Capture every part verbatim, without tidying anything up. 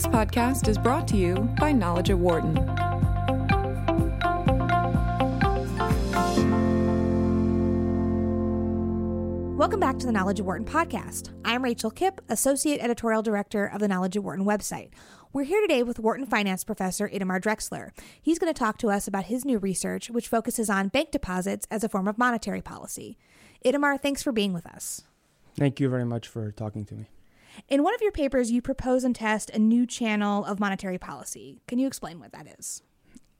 This podcast is brought to you by Knowledge at Wharton. Welcome back to the Knowledge at Wharton podcast. I'm Rachel Kipp, Associate Editorial Director of the Knowledge at Wharton website. We're here today with Wharton Finance Professor Itamar Drexler. He's going to talk to us about his new research, which focuses on bank deposits as a form of monetary policy. Itamar, thanks for being with us. Thank you very much for talking to me. In one of your papers, you propose and test a new channel of monetary policy. Can you explain what that is?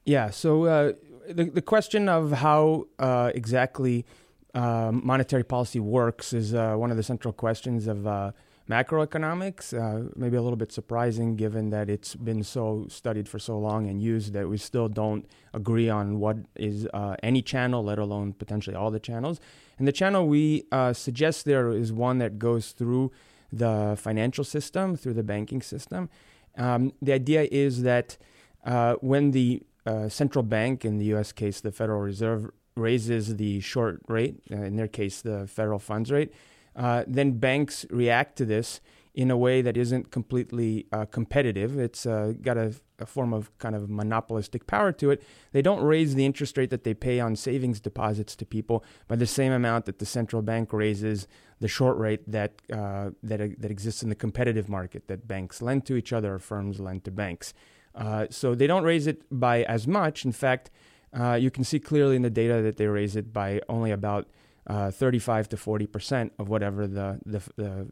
Yeah, so uh, the, the question of how uh, exactly uh, monetary policy works is uh, one of the central questions of uh, macroeconomics, uh, maybe a little bit surprising given that it's been so studied for so long and used that we still don't agree on what is uh, any channel, let alone potentially all the channels. And the channel we uh, suggest there is one that goes through the financial system, through the banking system. Um, the idea is that uh, when the uh, central bank, in the U S case, the Federal Reserve, raises the short rate, uh, in their case, the federal funds rate, uh, then banks react to this in a way that isn't completely uh, competitive. It's uh, got a, a form of kind of monopolistic power to it. They don't raise the interest rate that they pay on savings deposits to people by the same amount that the central bank raises the short rate that uh, that, uh, that exists in the competitive market that banks lend to each other or firms lend to banks. Uh, so they don't raise it by as much. In fact, uh, you can see clearly in the data that they raise it by only about Uh, thirty-five to forty percent of whatever the, the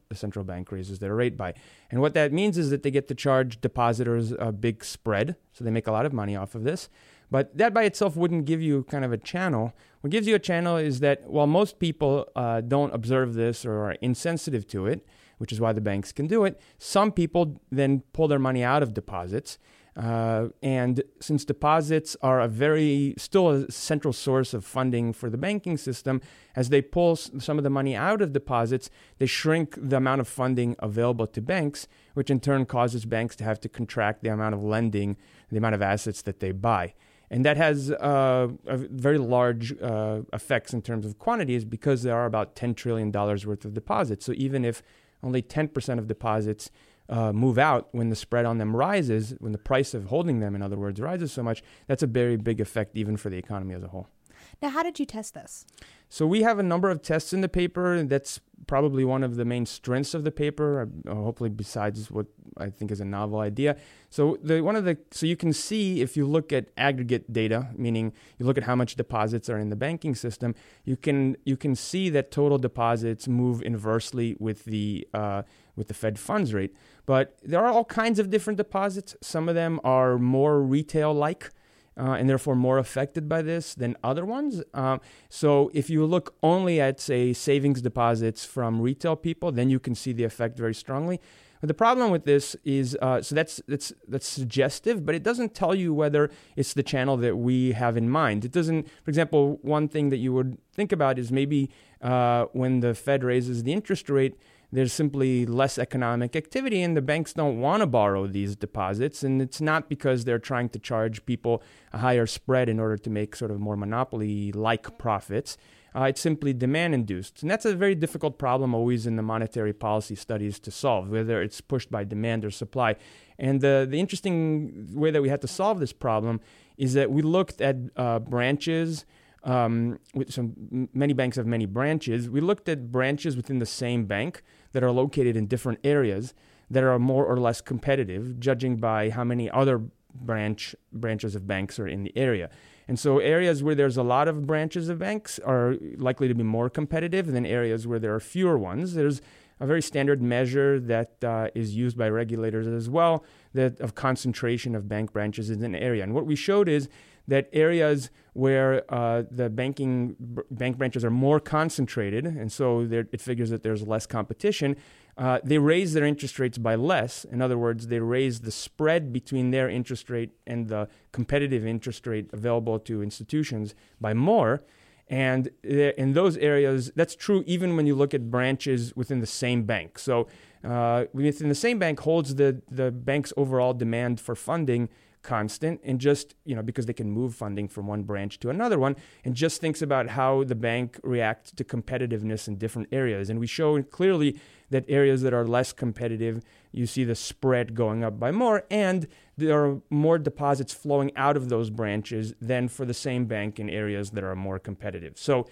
the central bank raises their rate by. And what that means is that they get to charge depositors a big spread, so they make a lot of money off of this. But that by itself wouldn't give you kind of a channel. What gives you a channel is that while most people uh, don't observe this or are insensitive to it, which is why the banks can do it, some people then pull their money out of deposits. Uh, and since deposits are a very, still a central source of funding for the banking system, as they pull s- some of the money out of deposits, they shrink the amount of funding available to banks, which in turn causes banks to have to contract the amount of lending, the amount of assets that they buy. And that has uh, a very large uh, effects in terms of quantities because there are about ten trillion dollars worth of deposits. So even if only ten percent of deposits Uh, move out when the spread on them rises, when the price of holding them, in other words, rises so much, that's a very big effect even for the economy as a whole. Now, how did you test this? So we have a number of tests in the paper. That's probably one of the main strengths of the paper, uh, hopefully besides what I think is a novel idea. So the one of the so you can see if you look at aggregate data, meaning you look at how much deposits are in the banking system, you can you can see that total deposits move inversely with the uh, with the Fed funds rate. But there are all kinds of different deposits. Some of them are more retail-like uh, and therefore more affected by this than other ones. Um, so if you look only at, say, savings deposits from retail people, then you can see the effect very strongly. But the problem with this is, uh, so that's, that's, that's suggestive, but it doesn't tell you whether it's the channel that we have in mind. It doesn't, for example, one thing that you would think about is maybe uh, when the Fed raises the interest rate, there's simply less economic activity and the banks don't want to borrow these deposits. And it's not because they're trying to charge people a higher spread in order to make sort of more monopoly-like profits. Uh, it's simply demand-induced. And that's a very difficult problem always in the monetary policy studies to solve, whether it's pushed by demand or supply. And the, the interesting way that we had to solve this problem is that we looked at uh, branches. Um, with some, many banks have many branches. We looked at branches within the same bank that are located in different areas that are more or less competitive, judging by how many other branch branches of banks are in the area. And so areas where there's a lot of branches of banks are likely to be more competitive than areas where there are fewer ones. There's a very standard measure that uh, is used by regulators as well, that of concentration of bank branches in an area. And what we showed is that areas where uh, the banking b- bank branches are more concentrated, and so it figures that there's less competition, uh, they raise their interest rates by less. In other words, they raise the spread between their interest rate and the competitive interest rate available to institutions by more. And in those areas, that's true even when you look at branches within the same bank. So uh, within the same bank holds the, the bank's overall demand for funding constant, and just, you know, because they can move funding from one branch to another one, and just thinks about how the bank reacts to competitiveness in different areas. And we show clearly that areas that are less competitive you see the spread going up by more, and there are more deposits flowing out of those branches than for the same bank in areas that are more competitive. So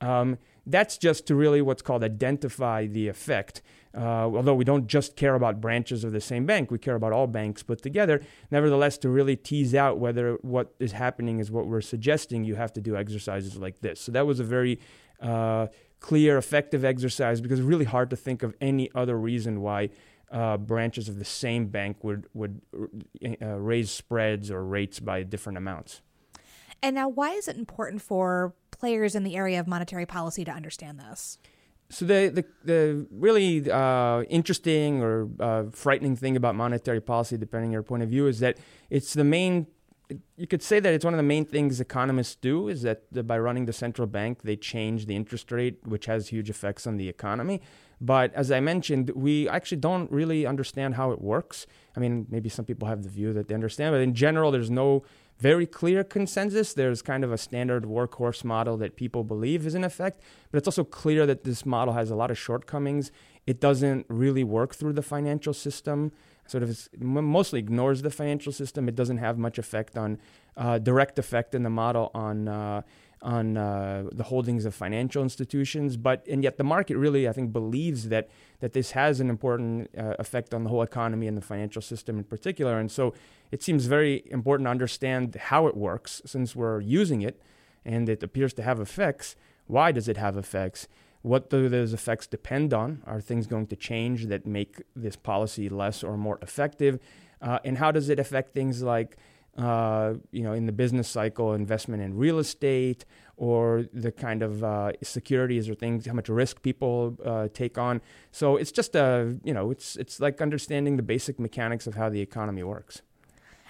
um, that's just to really what's called identify the effect. Uh, although we don't just care about branches of the same bank, we care about all banks put together. Nevertheless, to really tease out whether what is happening is what we're suggesting, you have to do exercises like this. So that was a very uh, clear, effective exercise, because it's really hard to think of any other reason why uh, branches of the same bank would, would uh, raise spreads or rates by different amounts. And now, why is it important for players in the area of monetary policy to understand this? So the the, the really uh, interesting or uh, frightening thing about monetary policy, depending on your point of view, is that it's the main, you could say that it's one of the main things economists do, is that by running the central bank, they change the interest rate, which has huge effects on the economy. But as I mentioned, we actually don't really understand how it works. I mean, maybe some people have the view that they understand, but in general, there's no very clear consensus. There's kind of a standard workhorse model that people believe is in effect, but it's also clear that this model has a lot of shortcomings. It doesn't really work through the financial system, sort of mostly ignores the financial system. It doesn't have much effect on, uh, direct effect in the model on uh, on uh, the holdings of financial institutions. But and yet the market really, I think, believes that that this has an important uh, effect on the whole economy and the financial system in particular. And so it seems very important to understand how it works, since we're using it and it appears to have effects. Why does it have effects? What do those effects depend on? Are things going to change that make this policy less or more effective? Uh, and how does it affect things like, uh, you know, in the business cycle, investment in real estate, or the kind of uh, securities or things, how much risk people uh, take on? So it's just a, you know, it's it's like understanding the basic mechanics of how the economy works.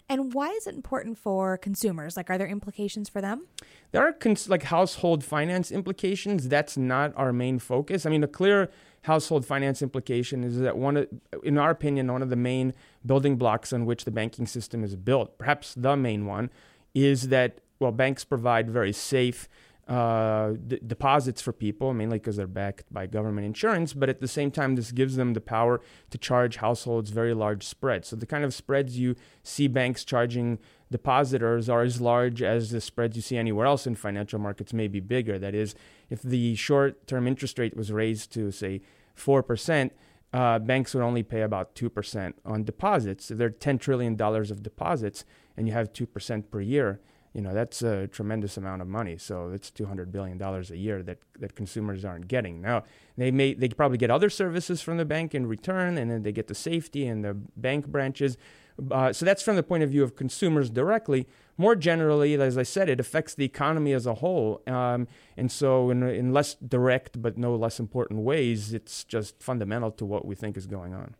And why is it important for consumers? Like, are there implications for them? There are cons- like household finance implications. That's not our main focus. I mean, a clear household finance implication is that one, of, in our opinion, one of the main building blocks on which the banking system is built, perhaps the main one, is that, well, banks provide very safe uh, d- deposits for people, mainly because they're backed by government insurance. But at the same time, this gives them the power to charge households very large spreads. So the kind of spreads you see banks charging depositors are as large as the spreads you see anywhere else in financial markets, maybe bigger. That is, if the short-term interest rate was raised to, say, four percent, uh, banks would only pay about two percent on deposits. So there are ten trillion dollars of deposits, and you have two percent per year. You know, that's a tremendous amount of money. So that's two hundred billion dollars a year that, that consumers aren't getting. Now, they may they probably get other services from the bank in return, and then they get the safety and the bank branches. Uh, so that's from the point of view of consumers directly. More generally, as I said, it affects the economy as a whole. Um, and so in, in less direct but no less important ways, it's just fundamental to what we think is going on.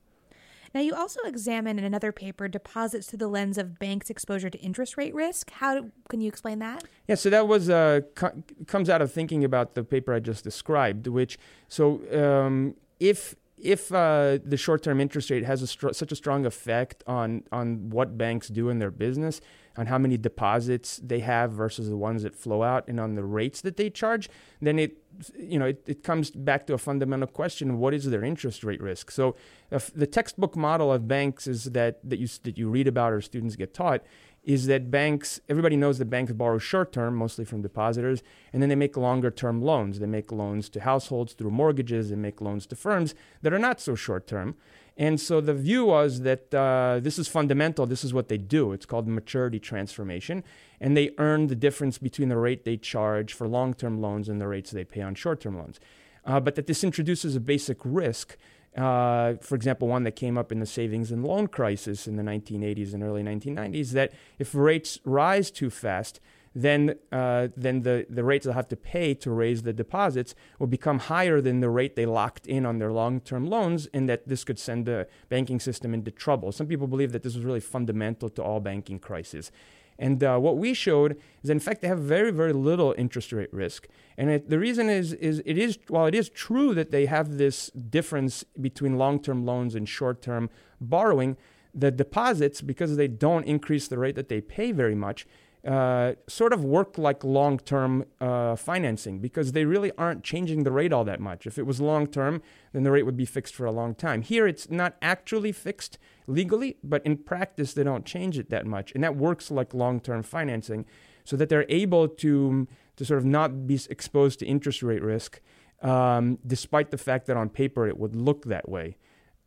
Now, you also examine in another paper deposits through the lens of banks' exposure to interest rate risk. How do, can you explain that? Yeah, so that was uh, co- comes out of thinking about the paper I just described, which so um, if if uh, the short-term interest rate has a str- such a strong effect on on what banks do in their business, on how many deposits they have versus the ones that flow out, and on the rates that they charge, then it, you know, it, it comes back to a fundamental question: what is their interest rate risk? So, if the textbook model of banks is that that you that you read about or students get taught is that banks, everybody knows that banks borrow short-term, mostly from depositors, and then they make longer-term loans. They make loans to households through mortgages, and make loans to firms that are not so short-term. And so the view was that uh, this is fundamental. This is what they do. It's called maturity transformation. And they earn the difference between the rate they charge for long-term loans and the rates they pay on short-term loans. Uh, but that this introduces a basic risk. Uh, for example, one that came up in the savings and loan crisis in the nineteen eighties and early nineteen nineties, that if rates rise too fast, then uh, then the, the rates they'll have to pay to raise the deposits will become higher than the rate they locked in on their long-term loans, and that this could send the banking system into trouble. Some people believe that this was really fundamental to all banking crises. And uh, what we showed is that, in fact, they have very, very little interest rate risk. And it, the reason is, is it is while it is true that they have this difference between long-term loans and short-term borrowing, the deposits, because they don't increase the rate that they pay very much, uh, sort of work like long-term uh, financing, because they really aren't changing the rate all that much. If it was long-term, then the rate would be fixed for a long time. Here, it's not actually fixed legally, but in practice, they don't change it that much. And that works like long-term financing so that they're able to, to sort of not be exposed to interest rate risk, um, despite the fact that on paper it would look that way.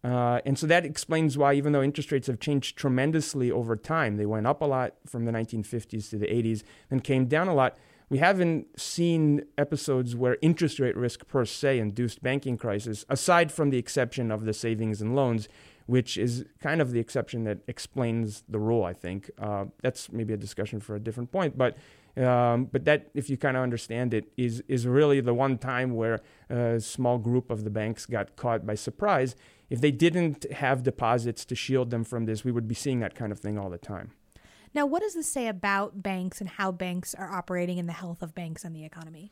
Uh, and so that explains why, even though interest rates have changed tremendously over time, they went up a lot from the nineteen fifties to the eighties and came down a lot, we haven't seen episodes where interest rate risk per se induced banking crisis, aside from the exception of the savings and loans, which is kind of the exception that explains the rule, I think. Uh, that's maybe a discussion for a different point, but um, but that, if you kind of understand it, is is really the one time where a small group of the banks got caught by surprise. If they didn't have deposits to shield them from this, we would be seeing that kind of thing all the time. Now, what does this say about banks and how banks are operating and the health of banks and the economy?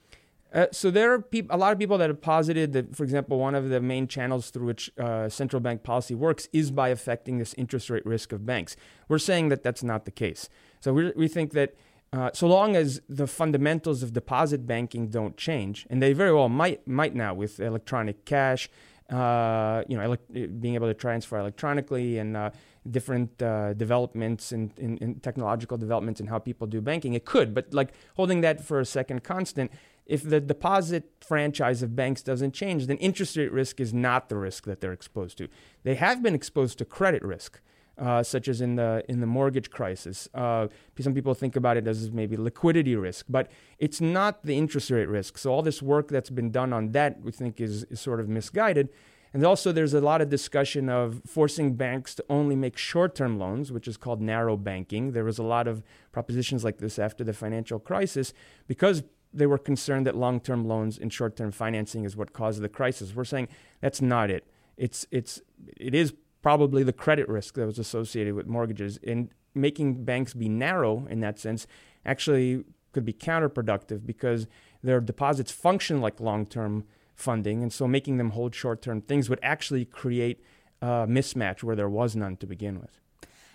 Uh, so there are peop- a lot of people that have posited that, for example, one of the main channels through which uh, central bank policy works is by affecting this interest rate risk of banks. We're saying that that's not the case. So we we think that uh, so long as the fundamentals of deposit banking don't change, and they very well might might now with electronic cash, uh, you know, ele- being able to transfer electronically and uh, different uh, developments and in, in, in technological developments in how people do banking, it could. But like holding that for a second constant. If the deposit franchise of banks doesn't change, then interest rate risk is not the risk that they're exposed to. They have been exposed to credit risk, uh, such as in the in the mortgage crisis. Uh, some people think about it as maybe liquidity risk, but it's not the interest rate risk. So all this work that's been done on that, we think, is, is sort of misguided. And also there's a lot of discussion of forcing banks to only make short-term loans, which is called narrow banking. There was a lot of propositions like this after the financial crisis because they were concerned that long-term loans and short-term financing is what caused the crisis. We're saying that's not it. It's it's it is probably the credit risk that was associated with mortgages, and making banks be narrow in that sense actually could be counterproductive because their deposits function like long-term funding, and so making them hold short-term things would actually create a mismatch where there was none to begin with.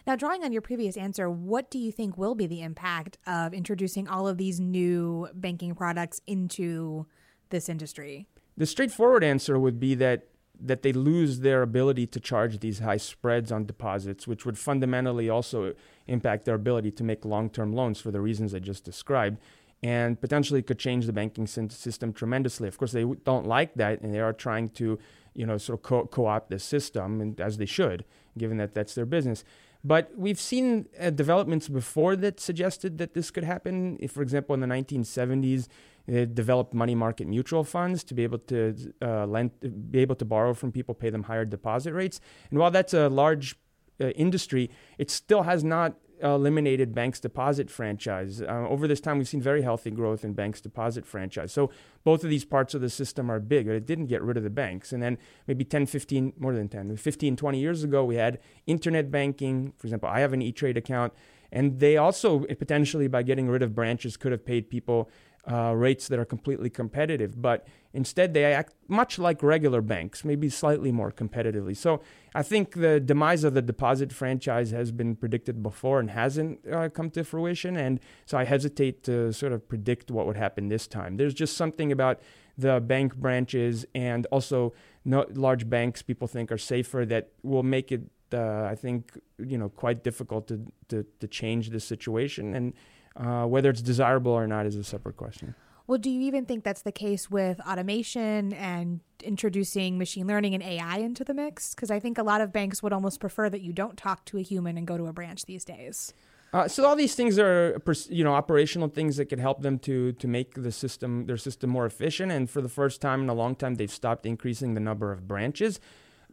Now, drawing on your previous answer, what do you think will be the impact of introducing all of these new banking products into this industry? The straightforward answer would be that that they lose their ability to charge these high spreads on deposits, which would fundamentally also impact their ability to make long-term loans for the reasons I just described, and potentially could change the banking system tremendously. Of course, they don't like that, and they are trying to, you know, sort of co- co-opt the system, and as they should, given that that's their business. But we've seen uh, developments before that suggested that this could happen. If, for example, in the nineteen seventies, they developed money market mutual funds to be able to uh, lend, be able to borrow from people, pay them higher deposit rates. And while that's a large uh, industry, it still has not eliminated banks' deposit franchise. Uh, over this time, we've seen very healthy growth in banks' deposit franchise. So both of these parts of the system are big. It didn't get rid of the banks. And then maybe ten, fifteen, more than ten, fifteen, twenty years ago, we had internet banking. For example, I have an E-Trade account. And they also potentially, by getting rid of branches, could have paid people uh, rates that are completely competitive. But instead, they act much like regular banks, maybe slightly more competitively. So I think the demise of the deposit franchise has been predicted before and hasn't uh, come to fruition. And so I hesitate to sort of predict what would happen this time. There's just something about the bank branches and also no, large banks people think are safer that will make it, Uh, I think, you know, quite difficult to, to, to change this situation. And uh, whether it's desirable or not is a separate question. Well, do you even think that's the case with automation and introducing machine learning and A I into the mix? Because I think a lot of banks would almost prefer that you don't talk to a human and go to a branch these days. Uh, so all these things are, you know, operational things that could help them to to make the system, their system more efficient. And for the first time in a long time, they've stopped increasing the number of branches.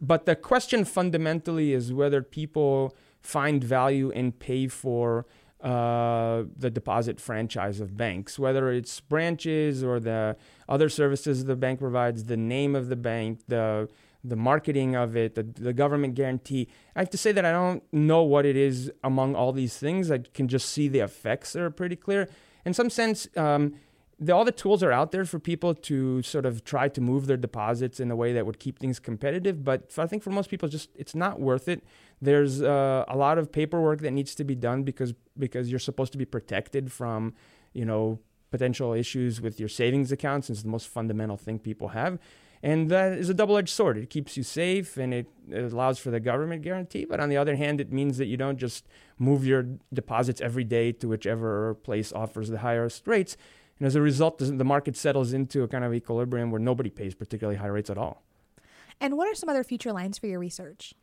But the question fundamentally is whether people find value and pay for uh, the deposit franchise of banks, whether it's branches or the other services the bank provides, the name of the bank, the the marketing of it, the, the government guarantee. I have to say that I don't know what it is among all these things. I can just see the effects are pretty clear. In some sense, um, The, all the tools are out there for people to sort of try to move their deposits in a way that would keep things competitive. But I think for most people, just it's not worth it. There's uh, a lot of paperwork that needs to be done because because you're supposed to be protected from, you know, potential issues with your savings accounts. It's the most fundamental thing people have. And that is a double-edged sword. It keeps you safe and it, it allows for the government guarantee. But on the other hand, it means that you don't just move your deposits every day to whichever place offers the highest rates. And as a result, the market settles into a kind of equilibrium where nobody pays particularly high rates at all. And what are some other future lines for your research?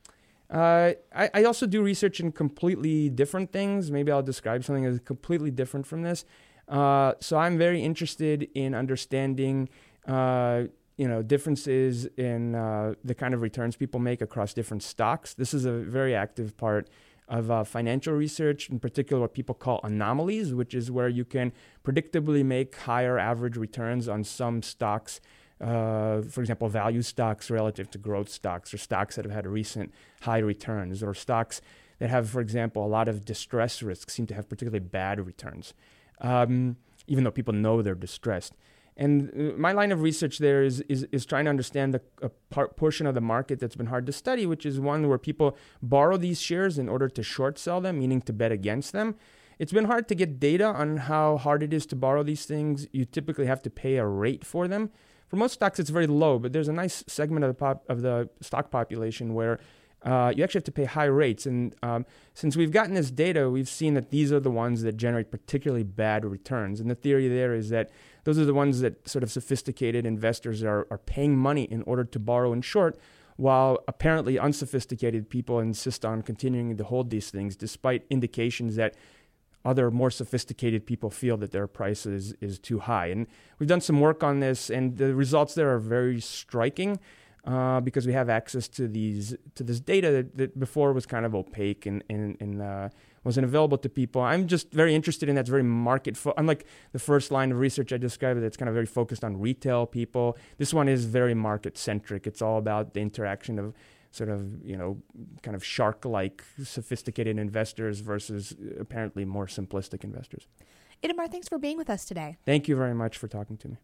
Uh, I, I also do research in completely different things. Maybe I'll describe something as completely different from this. Uh, so I'm very interested in understanding, uh, you know, differences in uh, the kind of returns people make across different stocks. This is a very active part of uh, financial research, in particular what people call anomalies, which is where you can predictably make higher average returns on some stocks, uh, for example, value stocks relative to growth stocks, or stocks that have had recent high returns, or stocks that have, for example, a lot of distress risk seem to have particularly bad returns, um, even though people know they're distressed. And my line of research there is is, is trying to understand the a part, portion of the market that's been hard to study, which is one where people borrow these shares in order to short sell them, meaning to bet against them. It's been hard to get data on how hard it is to borrow these things. You typically have to pay a rate for them. For most stocks, it's very low, but there's a nice segment of the pop, of the stock population where uh, you actually have to pay high rates. And um, since we've gotten this data, we've seen that these are the ones that generate particularly bad returns. And the theory there is that those are the ones that sort of sophisticated investors are, are paying money in order to borrow and short, while apparently unsophisticated people insist on continuing to hold these things, despite indications that other more sophisticated people feel that their price is, is too high. And we've done some work on this, and the results there are very striking uh, because we have access to these to this data that, that before was kind of opaque and, and, and uh wasn't available to people. I'm just very interested in that's very market, fo- unlike the first line of research I described that's kind of very focused on retail people. This one is very market-centric. It's all about the interaction of sort of, you know, kind of shark-like sophisticated investors versus apparently more simplistic investors. Itamar, thanks for being with us today. Thank you very much for talking to me.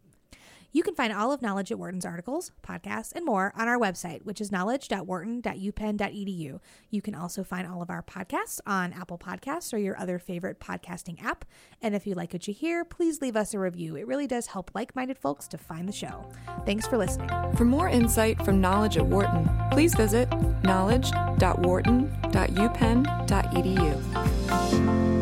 You can find all of Knowledge at Wharton's articles, podcasts, and more on our website, which is knowledge dot wharton dot u penn dot e d u. You can also find all of our podcasts on Apple Podcasts or your other favorite podcasting app. And if you like what you hear, please leave us a review. It really does help like-minded folks to find the show. Thanks for listening. For more insight from Knowledge at Wharton, please visit knowledge dot wharton dot u penn dot e d u.